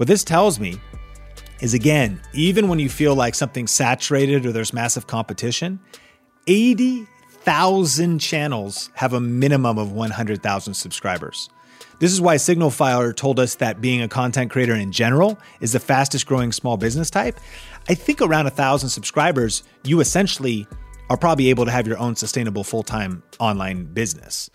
What this tells me is, again, even when you feel like something's saturated or there's massive competition, 80,000 channels have a minimum of 100,000 subscribers. This is why SignalFire told us that being a content creator in general is the fastest growing small business type. I think around 1,000 subscribers, you essentially are probably able to have your own sustainable full-time online business.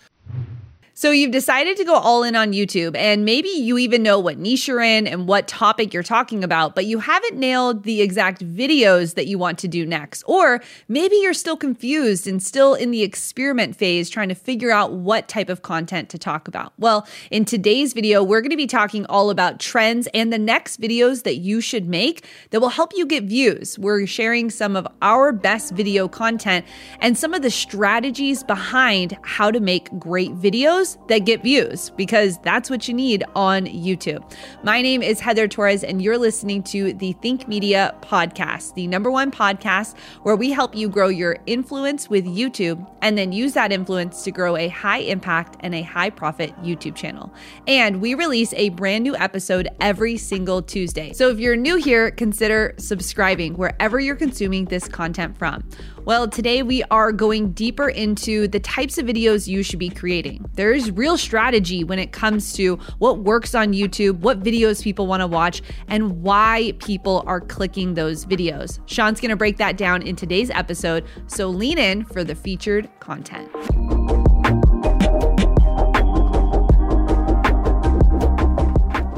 So you've decided to go all in on YouTube, and maybe you even know what niche you're in and what topic you're talking about, but you haven't nailed the exact videos that you want to do next. Or maybe you're still confused and still in the experiment phase trying to figure out what type of content to talk about. Well, in today's video, we're going to be talking all about trends and the next videos that you should make that will help you get views. We're sharing some of our best video content and some of the strategies behind how to make great videos that get views, because that's what you need on YouTube. My name is Heather Torres, and you're listening to the Think Media Podcast, the #1 podcast where we help you grow your influence with YouTube and then use that influence to grow a high impact and a high profit YouTube channel. And we release a brand new episode every single Tuesday. So if you're new here, consider subscribing wherever you're consuming this content from. Well, today we are going deeper into the types of videos you should be creating. There's real strategy when it comes to what works on YouTube, what videos people want to watch, and why people are clicking those videos. Sean's going to break that down in today's episode, so lean in for the featured content.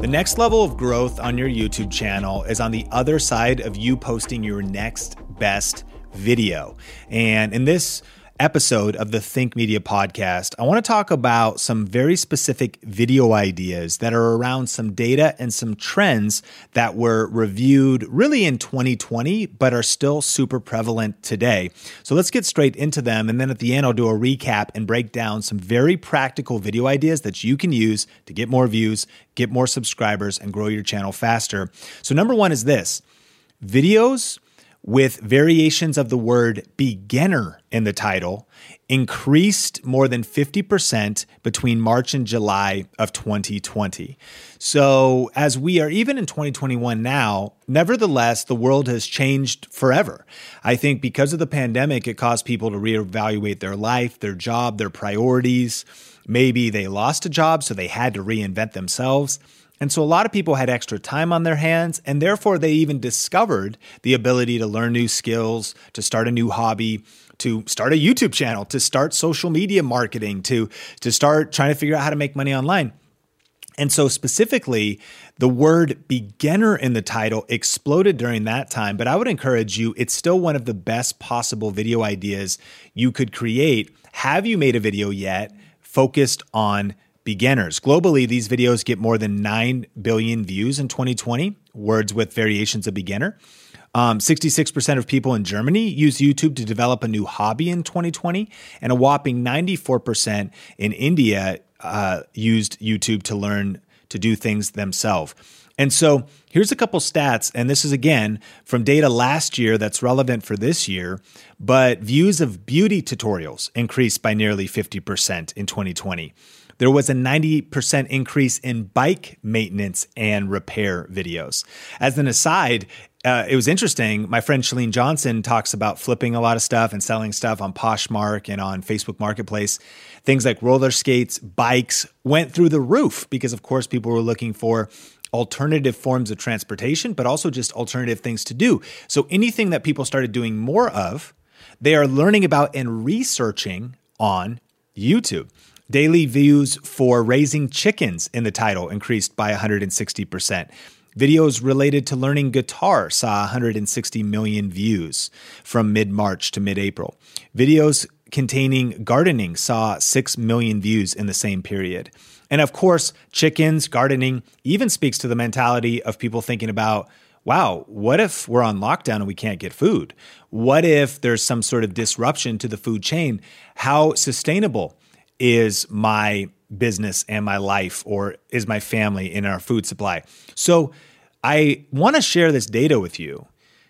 The next level of growth on your YouTube channel is on the other side of you posting your next best video. And in this episode of the Think Media Podcast, I want to talk about some very specific video ideas that are around some data and some trends that were reviewed really in 2020, but are still super prevalent today. So let's get straight into them. And then at the end, I'll do a recap and break down some very practical video ideas that you can use to get more views, get more subscribers, and grow your channel faster. So #1 is this: videos with variations of the word beginner in the title increased more than 50% between March and July of 2020. So as we are even in 2021 now, nevertheless, the world has changed forever. I think because of the pandemic, it caused people to reevaluate their life, their job, their priorities. Maybe they lost a job, so they had to reinvent themselves. And so a lot of people had extra time on their hands, and therefore they even discovered the ability to learn new skills, to start a new hobby, to start a YouTube channel, to start social media marketing, to start trying to figure out how to make money online. And so specifically, the word beginner in the title exploded during that time, but I would encourage you, it's still one of the best possible video ideas you could create. Have you made a video yet focused on beginners? Globally, these videos get more than 9 billion views in 2020, words with variations of beginner. 66% of people in Germany use YouTube to develop a new hobby in 2020, and a whopping 94% in India used YouTube to learn to do things themselves. And so here's a couple stats, and this is, again, from data last year that's relevant for this year, but views of beauty tutorials increased by nearly 50% in 2020. There was a 90% increase in bike maintenance and repair videos. As an aside, it was interesting. My friend Shalene Johnson talks about flipping a lot of stuff and selling stuff on Poshmark and on Facebook Marketplace. Things like roller skates, bikes went through the roof because, of course, people were looking for alternative forms of transportation, but also just alternative things to do. So anything that people started doing more of, they are learning about and researching on YouTube. Daily views for raising chickens in the title increased by 160%. Videos related to learning guitar saw 160 million views from mid-March to mid-April. Videos containing gardening saw 6 million views in the same period. And of course, chickens, gardening even speaks to the mentality of people thinking about, wow, what if we're on lockdown and we can't get food? What if there's some sort of disruption to the food chain? How sustainable is my business and my life, or is my family in our food supply? So I want to share this data with you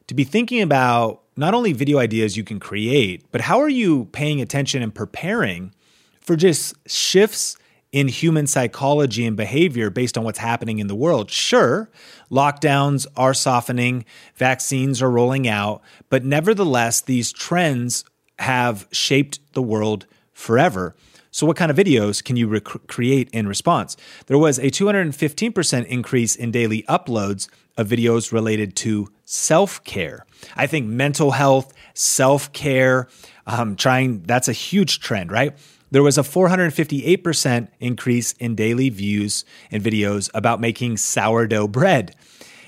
to be thinking about not only video ideas you can create, but how are you paying attention and preparing for just shifts in human psychology and behavior based on what's happening in the world. Sure, lockdowns are softening, vaccines are rolling out, but nevertheless, these trends have shaped the world forever. So what kind of videos can you create in response? There was a 215% increase in daily uploads of videos related to self-care. I think mental health, self-care, that's a huge trend, right? There was a 458% increase in daily views and videos about making sourdough bread.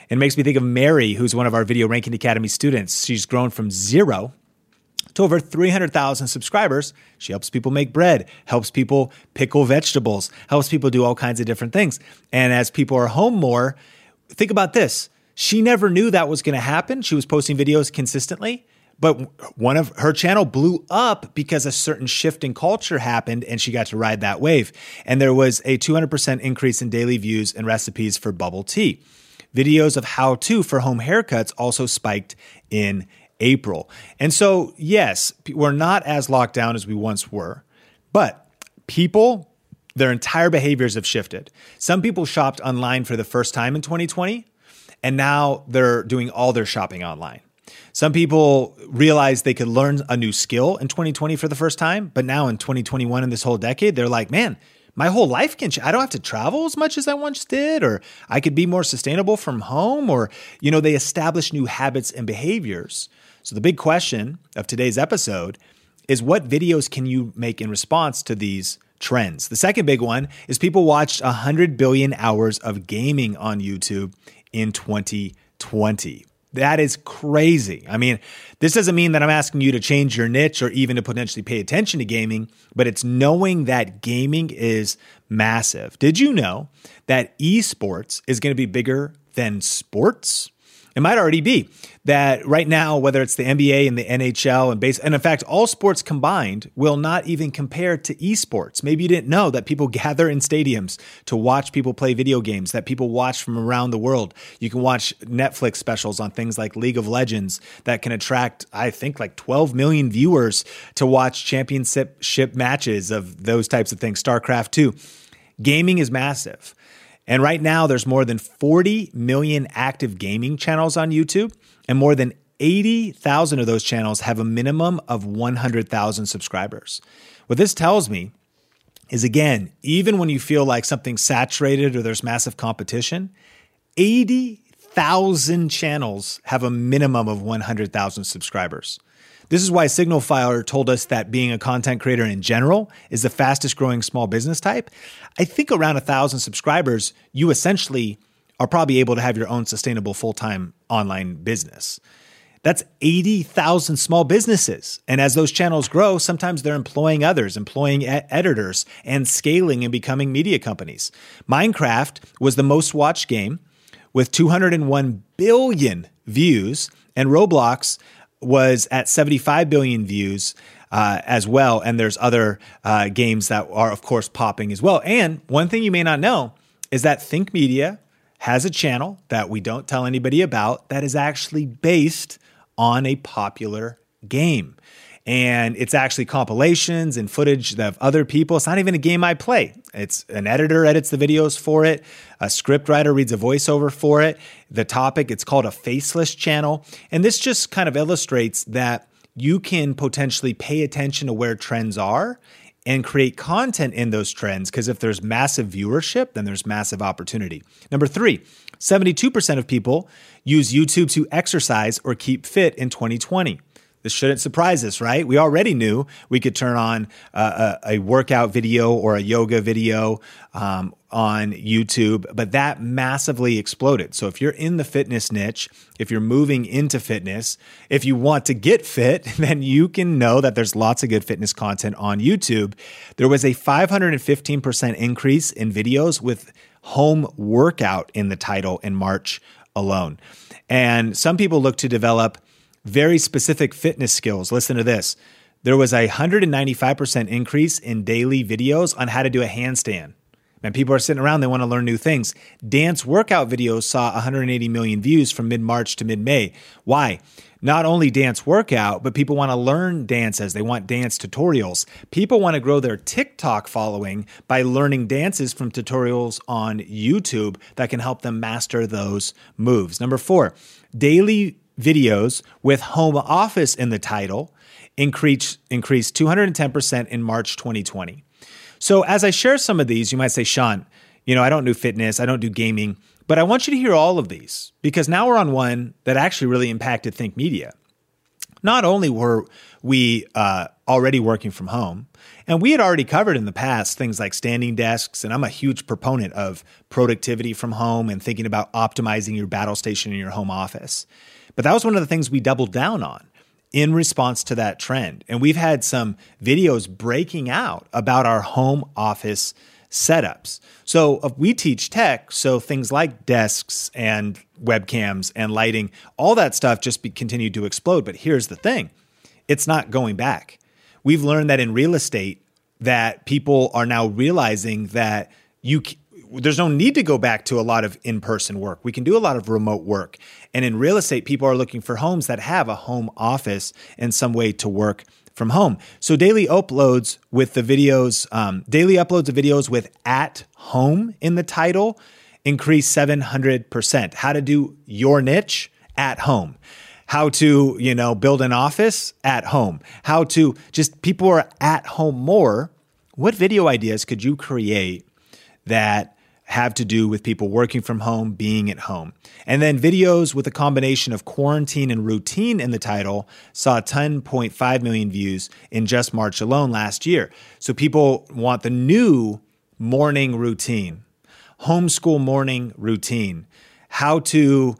It makes me think of Mary, who's one of our Video Ranking Academy students. She's grown from zero to over 300,000 subscribers. She helps people make bread, helps people pickle vegetables, helps people do all kinds of different things. And as people are home more, think about this. She never knew that was going to happen. She was posting videos consistently, but one of her channel blew up because a certain shift in culture happened and she got to ride that wave. And there was a 200% increase in daily views and recipes for bubble tea. Videos of how-to for home haircuts also spiked in April. And so, yes, we're not as locked down as we once were, but people, their entire behaviors have shifted. Some people shopped online for the first time in 2020, and now they're doing all their shopping online. Some people realized they could learn a new skill in 2020 for the first time, but now in 2021 and this whole decade, they're like, man, my whole life can change. I don't have to travel as much as I once did, or I could be more sustainable from home, or, they establish new habits and behaviors. So the big question of today's episode is, what videos can you make in response to these trends? The second big one is people watched 100 billion hours of gaming on YouTube in 2020. That is crazy. I mean, this doesn't mean that I'm asking you to change your niche or even to potentially pay attention to gaming, but it's knowing that gaming is massive. Did you know that esports is going to be bigger than sports? It might already be. That right now, whether it's the NBA and the NHL and in fact, all sports combined will not even compare to esports. Maybe you didn't know that people gather in stadiums to watch people play video games, that people watch from around the world. You can watch Netflix specials on things like League of Legends that can attract, I think, like 12 million viewers to watch championship matches of those types of things, StarCraft II. Gaming is massive. And right now, there's more than 40 million active gaming channels on YouTube, and more than 80,000 of those channels have a minimum of 100,000 subscribers. What this tells me is, again, even when you feel like something's saturated or there's massive competition, 80,000 channels have a minimum of 100,000 subscribers. This is why SignalFire told us that being a content creator in general is the fastest growing small business type. I think around 1,000 subscribers, you essentially are probably able to have your own sustainable full-time online business. That's 80,000 small businesses. And as those channels grow, sometimes they're employing others, employing editors, and scaling and becoming media companies. Minecraft was the most watched game with 201 billion views, and Roblox was at 75 billion views as well. And there's other games that are, of course, popping as well. And one thing you may not know is that Think Media has a channel that we don't tell anybody about that is actually based on a popular game. And it's actually compilations and footage of other people. It's not even a game I play. It's an editor edits the videos for it. A script writer reads a voiceover for it. The topic, it's called a faceless channel. And this just kind of illustrates that you can potentially pay attention to where trends are and create content in those trends, because if there's massive viewership, then there's massive opportunity. Number three, 72% of people use YouTube to exercise or keep fit in 2020. This shouldn't surprise us, right? We already knew we could turn on a workout video or a yoga video on YouTube, but that massively exploded. So if you're in the fitness niche, if you're moving into fitness, if you want to get fit, then you can know that there's lots of good fitness content on YouTube. There was a 515% increase in videos with home workout in the title in March alone. And some people look to develop very specific fitness skills. Listen to this. There was a 195% increase in daily videos on how to do a handstand. Man, people are sitting around, they want to learn new things. Dance workout videos saw 180 million views from mid-March to mid-May. Why? Not only dance workout, but people want to learn dances. They want dance tutorials. People want to grow their TikTok following by learning dances from tutorials on YouTube that can help them master those moves. Number four, daily videos with home office in the title increased 210% in March 2020. So as I share some of these, you might say, Sean, you know, I don't do fitness, I don't do gaming, but I want you to hear all of these because now we're on one that actually really impacted Think Media. Not only were we already working from home, and we had already covered in the past things like standing desks, and I'm a huge proponent of productivity from home and thinking about optimizing your battle station in your home office. But that was one of the things we doubled down on in response to that trend. And we've had some videos breaking out about our home office setups. So we teach tech, so things like desks and webcams and lighting, all that stuff just continued to explode. But here's the thing, it's not going back. We've learned that in real estate that people are now realizing that there's no need to go back to a lot of in-person work. We can do a lot of remote work. And in real estate, people are looking for homes that have a home office and some way to work from home. So daily uploads of videos with at home in the title increased 700%. How to do your niche at home. How to, build an office at home. How to just people are at home more. What video ideas could you create that have to do with people working from home, being at home? And then videos with a combination of quarantine and routine in the title saw 10.5 million views in just March alone last year. So people want the new morning routine, homeschool morning routine, how to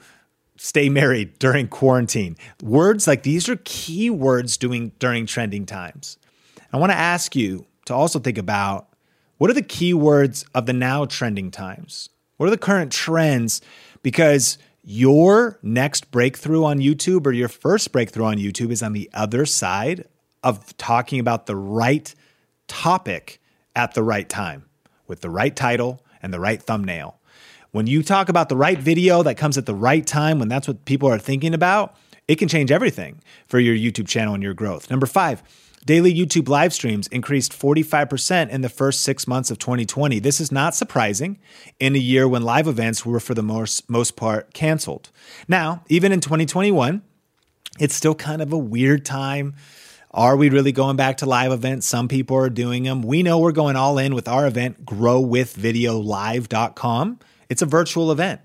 stay married during quarantine. Words like these are key words during trending times. I want to ask you to also think about, what are the keywords of the now trending times? What are the current trends? Because your next breakthrough on YouTube or your first breakthrough on YouTube is on the other side of talking about the right topic at the right time with the right title and the right thumbnail. When you talk about the right video that comes at the right time, when that's what people are thinking about, it can change everything for your YouTube channel and your growth. Number five, daily YouTube live streams increased 45% in the first 6 months of 2020. This is not surprising in a year when live events were for the most part canceled. Now, even in 2021, it's still kind of a weird time. Are we really going back to live events? Some people are doing them. We know we're going all in with our event, GrowWithVideoLive.com. It's a virtual event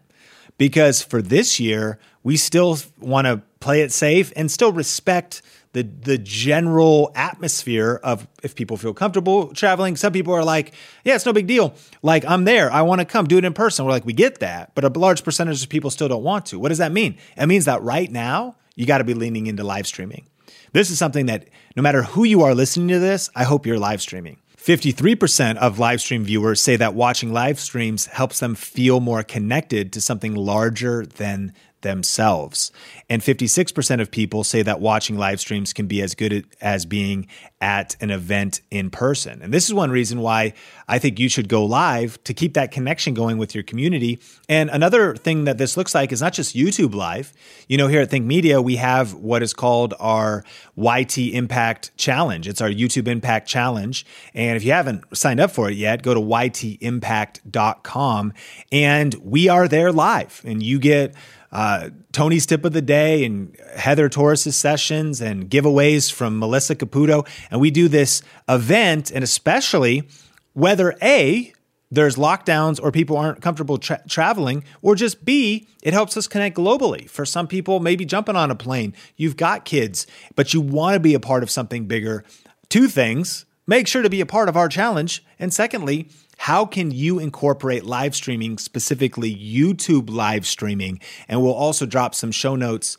because for this year, we still want to play it safe and still respect the general atmosphere of if people feel comfortable traveling. Some people are like, yeah, it's no big deal. Like, I'm there. I want to come do it in person. We're like, we get that. But a large percentage of people still don't want to. What does that mean? It means that right now, you got to be leaning into live streaming. This is something that no matter who you are listening to this, I hope you're live streaming. 53% of live stream viewers say that watching live streams helps them feel more connected to something larger than themselves. And 56% of people say that watching live streams can be as good as being at an event in person. And this is one reason why I think you should go live to keep that connection going with your community. And another thing that this looks like is not just YouTube live. Here at Think Media, we have what is called our YT Impact Challenge. It's our YouTube Impact Challenge. And if you haven't signed up for it yet, go to YTImpact.com and we are there live and you get Tony's tip of the day and Heather Torres' sessions and giveaways from Melissa Caputo. And we do this event, and especially whether A, there's lockdowns or people aren't comfortable traveling, or just B, it helps us connect globally. For some people, maybe jumping on a plane, you've got kids, but you want to be a part of something bigger. Two things, make sure to be a part of our challenge. And secondly, how can you incorporate live streaming, specifically YouTube live streaming? And we'll also drop some show notes,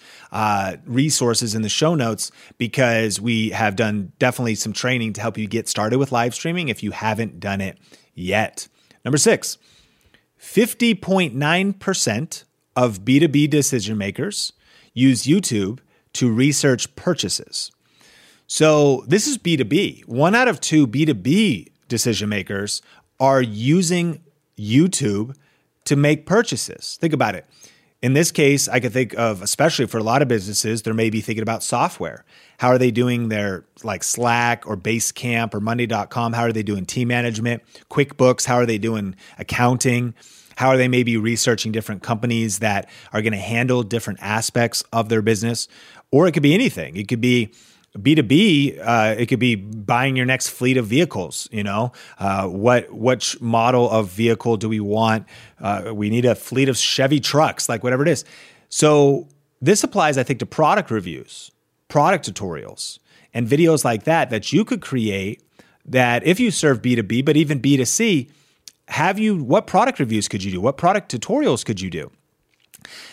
resources in the show notes, because we have done definitely some training to help you get started with live streaming if you haven't done it yet. Number six, 50.9% of B2B decision makers use YouTube to research purchases. So this is B2B. One out of two B2B decision makers are using YouTube to make purchases. Think about it. In this case, I could think of, especially for a lot of businesses, they're maybe thinking about software. How are they doing their like Slack or Basecamp or Monday.com? How are they doing team management, QuickBooks? How are they doing accounting? How are they maybe researching different companies that are going to handle different aspects of their business? Or it could be anything. It could be B2B, it could be buying your next fleet of vehicles. You know, which model of vehicle do we want? We need a fleet of Chevy trucks, like whatever it is. So this applies, I think, to product reviews, product tutorials, and videos like that, that you could create that if you serve B2B, but even B2C, what product reviews could you do? What product tutorials could you do?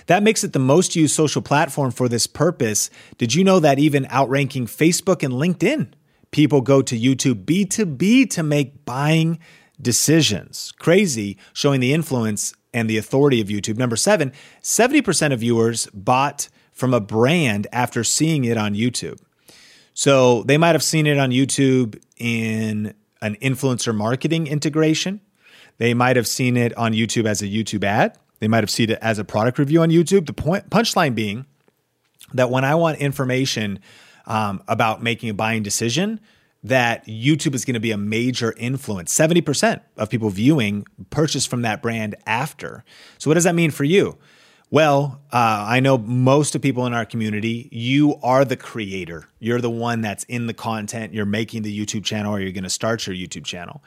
That makes it the most used social platform for this purpose. Did you know that even outranking Facebook and LinkedIn, people go to YouTube B2B to make buying decisions? Crazy, showing the influence and the authority of YouTube. Number 7, 70% of viewers bought from a brand after seeing it on YouTube. So they might have seen it on YouTube in an influencer marketing integration. They might have seen it on YouTube as a YouTube ad. They might have seen it as a product review on YouTube. The punchline being that when I want information about making a buying decision, that YouTube is going to be a major influence. 70% of people viewing purchase from that brand after. So what does that mean for you? Well, I know most of people in our community, you are the creator. You're the one that's in the content. You're making the YouTube channel, or you're going to start your YouTube channel.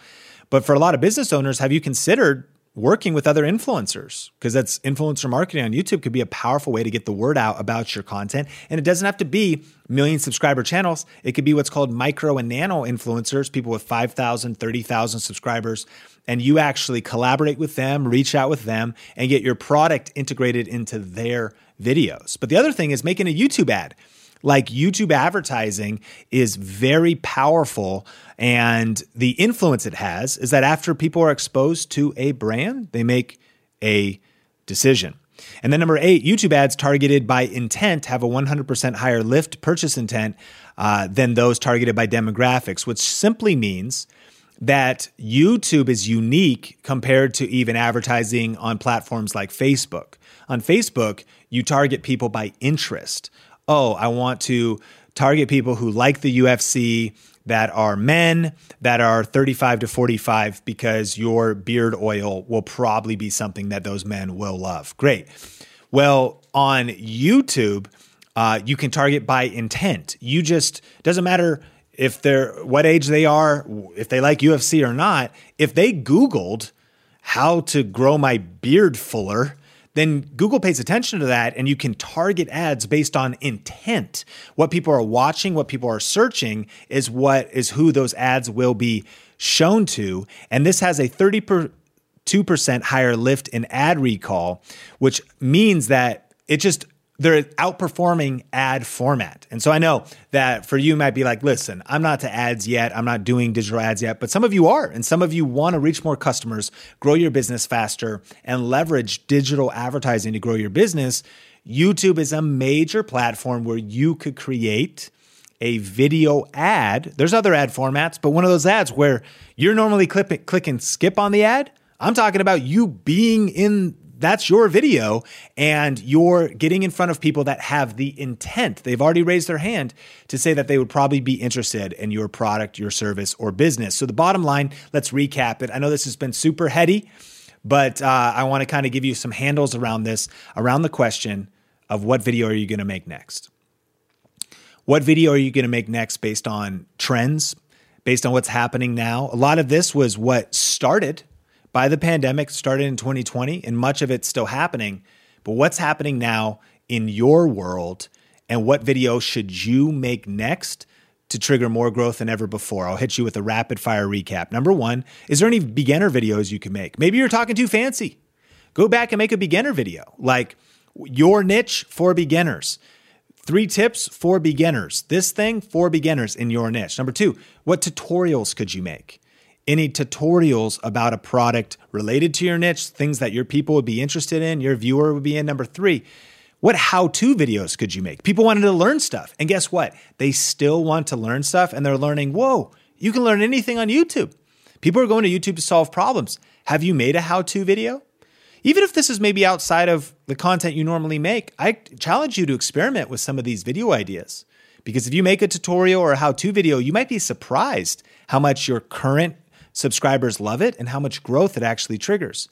But for a lot of business owners, have you considered working with other influencers? Because that's influencer marketing on YouTube could be a powerful way to get the word out about your content. And it doesn't have to be million subscriber channels. It could be what's called micro and nano influencers, people with 5,000, 30,000 subscribers, and you actually collaborate with them, reach out with them, and get your product integrated into their videos. But the other thing is making a YouTube ad. Like YouTube advertising is very powerful, and the influence it has is that after people are exposed to a brand, they make a decision. And then number 8, YouTube ads targeted by intent have a 100% higher lift purchase intent than those targeted by demographics, which simply means that YouTube is unique compared to even advertising on platforms like Facebook. On Facebook, you target people by interest. Oh, I want to target people who like the UFC, that are men, that are 35 to 45, because your beard oil will probably be something that those men will love. Great. Well, on YouTube, you can target by intent. You just, doesn't matter if they're what age they are, if they like UFC or not. If they Googled how to grow my beard fuller, then Google pays attention to that, and you can target ads based on intent. What people are watching, what people are searching is who those ads will be shown to. And this has a 32% higher lift in ad recall, which means that they're outperforming ad format. And so I know that for you might be like, listen, I'm not to ads yet. I'm not doing digital ads yet. But some of you are, and some of you want to reach more customers, grow your business faster, and leverage digital advertising to grow your business. YouTube is a major platform where you could create a video ad. There's other ad formats, but one of those ads where you're normally click and skip on the ad. I'm talking about you being in. That's your video, and you're getting in front of people that have the intent. They've already raised their hand to say that they would probably be interested in your product, your service, or business. So the bottom line, let's recap it. I know this has been super heady, but I want to kind of give you some handles around this, around the question of what video are you going to make next? What video are you going to make next based on trends, based on what's happening now? A lot of this was what started by the pandemic, started in 2020, and much of it's still happening. But what's happening now in your world, and what video should you make next to trigger more growth than ever before? I'll hit you with a rapid fire recap. Number 1, is there any beginner videos you can make? Maybe you're talking too fancy. Go back and make a beginner video, like your niche for beginners. 3 tips for beginners. This thing for beginners in your niche. Number 2, what tutorials could you make? Any tutorials about a product related to your niche, things that your people would be interested in, your viewer would be in. Number 3, what how-to videos could you make? People wanted to learn stuff. And guess what? They still want to learn stuff, and they're learning, whoa, you can learn anything on YouTube. People are going to YouTube to solve problems. Have you made a how-to video? Even if this is maybe outside of the content you normally make, I challenge you to experiment with some of these video ideas. Because if you make a tutorial or a how-to video, you might be surprised how much your current subscribers love it and how much growth it actually triggers.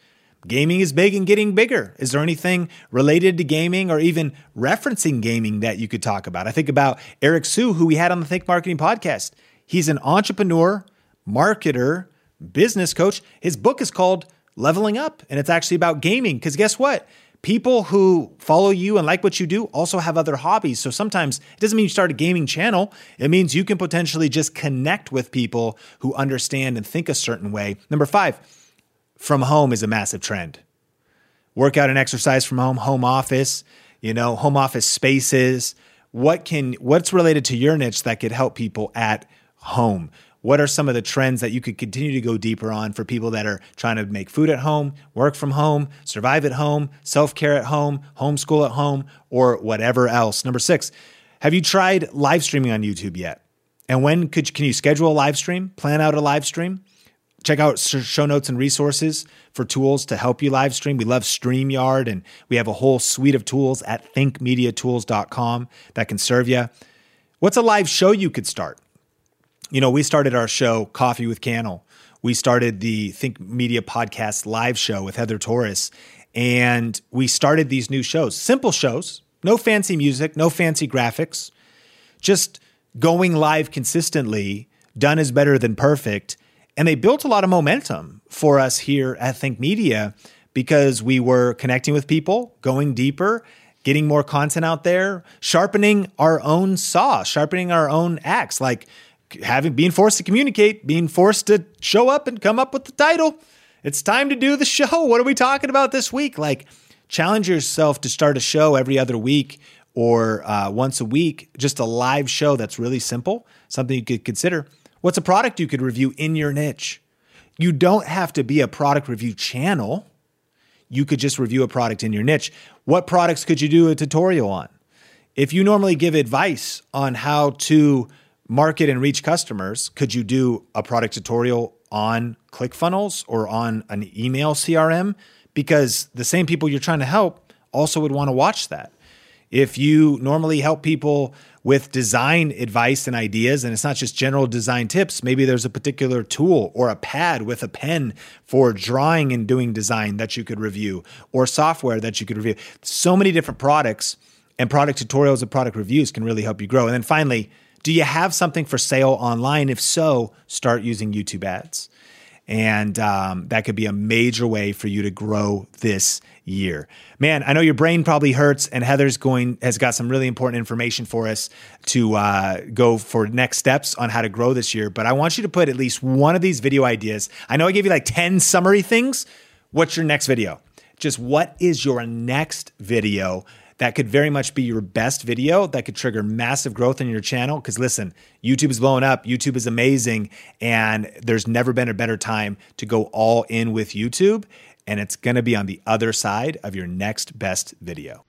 Gaming is big and getting bigger. Is there anything related to gaming or even referencing gaming that you could talk about? I think about Eric Su, who we had on the Think Marketing Podcast. He's an entrepreneur, marketer, business coach. His book is called Leveling Up, and it's actually about gaming. Because guess what? People who follow you and like what you do also have other hobbies. So sometimes it doesn't mean you start a gaming channel. It means you can potentially just connect with people who understand and think a certain way. Number 5, from home is a massive trend. Workout and exercise from home, home office, home office spaces. What's related to your niche that could help people at home? What are some of the trends that you could continue to go deeper on for people that are trying to make food at home, work from home, survive at home, self-care at home, homeschool at home, or whatever else? Number 6, have you tried live streaming on YouTube yet? And when can you schedule a live stream, plan out a live stream? Check out show notes and resources for tools to help you live stream. We love StreamYard, and we have a whole suite of tools at thinkmediatools.com that can serve you. What's a live show you could start? We started our show, Coffee with Cannell. We started the Think Media Podcast live show with Heather Torres. And we started these new shows, simple shows, no fancy music, no fancy graphics, just going live consistently. Done is better than perfect. And they built a lot of momentum for us here at Think Media because we were connecting with people, going deeper, getting more content out there, sharpening our own saw, sharpening our own axe, like being forced to communicate, being forced to show up and come up with the title. It's time to do the show. What are we talking about this week? Challenge yourself to start a show every other week or once a week, just a live show that's really simple, something you could consider. What's a product you could review in your niche? You don't have to be a product review channel. You could just review a product in your niche. What products could you do a tutorial on? If you normally give advice on how to market and reach customers, could you do a product tutorial on ClickFunnels or on an email CRM? Because the same people you're trying to help also would want to watch that. If you normally help people with design advice and ideas, and it's not just general design tips, maybe there's a particular tool or a pad with a pen for drawing and doing design that you could review, or software that you could review. So many different products, and product tutorials and product reviews can really help you grow. And then finally, do you have something for sale online? If so, start using YouTube ads. And that could be a major way for you to grow this year. Man, I know your brain probably hurts, and Heather's has got some really important information for us to go for next steps on how to grow this year. But I want you to put at least one of these video ideas. I know I gave you 10 summary things. What's your next video? Just what is your next video? That could very much be your best video that could trigger massive growth in your channel. Because listen, YouTube is blowing up. YouTube is amazing. And there's never been a better time to go all in with YouTube. And it's going to be on the other side of your next best video.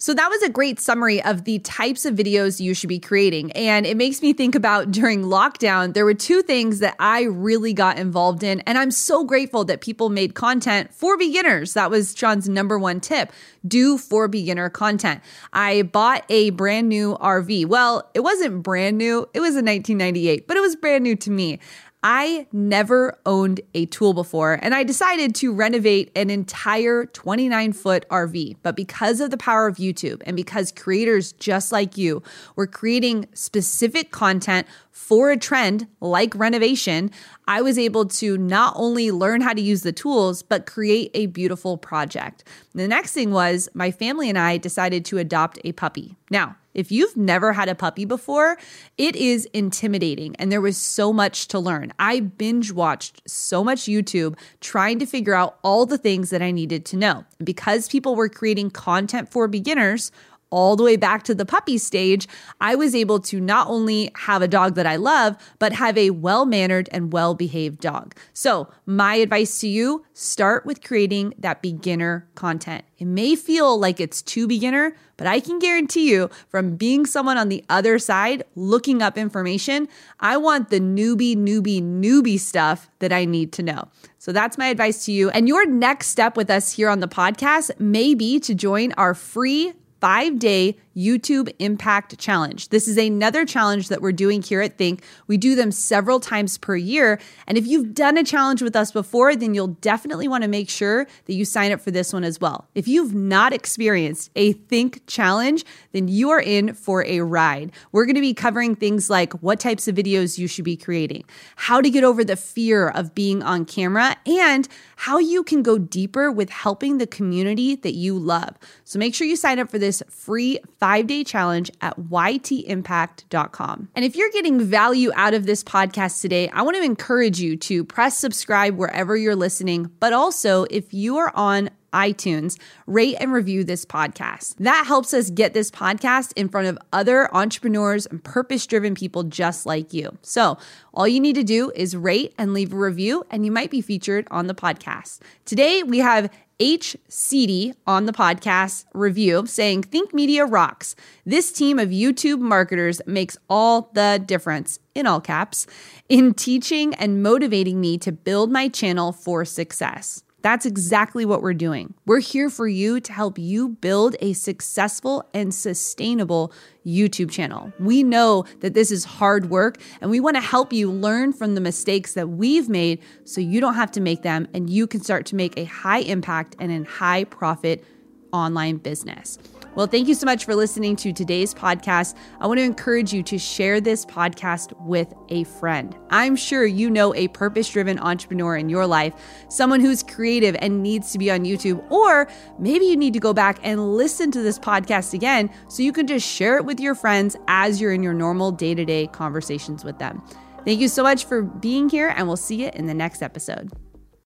So that was a great summary of the types of videos you should be creating. And it makes me think about during lockdown, there were 2 things that I really got involved in. And I'm so grateful that people made content for beginners. That was John's number 1 tip. Do for beginner content. I bought a brand new RV. Well, it wasn't brand new. It was a 1998, but it was brand new to me. I never owned a tool before, and I decided to renovate an entire 29-foot RV. But because of the power of YouTube and because creators just like you were creating specific content for a trend like renovation, I was able to not only learn how to use the tools, but create a beautiful project. The next thing was my family and I decided to adopt a puppy. Now, if you've never had a puppy before, it is intimidating, and there was so much to learn. I binge watched so much YouTube trying to figure out all the things that I needed to know. Because people were creating content for beginners, all the way back to the puppy stage, I was able to not only have a dog that I love, but have a well-mannered and well-behaved dog. So my advice to you, start with creating that beginner content. It may feel like it's too beginner, but I can guarantee you from being someone on the other side, looking up information, I want the newbie stuff that I need to know. So that's my advice to you. And your next step with us here on the podcast may be to join our free 5-day YouTube Impact Challenge. This is another challenge that we're doing here at Think. We do them several times per year. And if you've done a challenge with us before, then you'll definitely want to make sure that you sign up for this one as well. If you've not experienced a Think Challenge, then you are in for a ride. We're going to be covering things like what types of videos you should be creating, how to get over the fear of being on camera, and how you can go deeper with helping the community that you love. So make sure you sign up for this free 5-day challenge at YTImpact.com. And if you're getting value out of this podcast today, I want to encourage you to press subscribe wherever you're listening, but also if you are on iTunes, rate and review this podcast. That helps us get this podcast in front of other entrepreneurs and purpose-driven people just like you. So all you need to do is rate and leave a review, and you might be featured on the podcast. Today, we have HCD on the podcast review saying, Think Media rocks. This team of YouTube marketers makes all the difference, in all caps, in teaching and motivating me to build my channel for success. That's exactly what we're doing. We're here for you to help you build a successful and sustainable YouTube channel. We know that this is hard work, and we want to help you learn from the mistakes that we've made so you don't have to make them and you can start to make a high impact and a high profit online business. Well, thank you so much for listening to today's podcast. I want to encourage you to share this podcast with a friend. I'm sure you know a purpose-driven entrepreneur in your life, someone who's creative and needs to be on YouTube, or maybe you need to go back and listen to this podcast again so you can just share it with your friends as you're in your normal day-to-day conversations with them. Thank you so much for being here, and we'll see you in the next episode.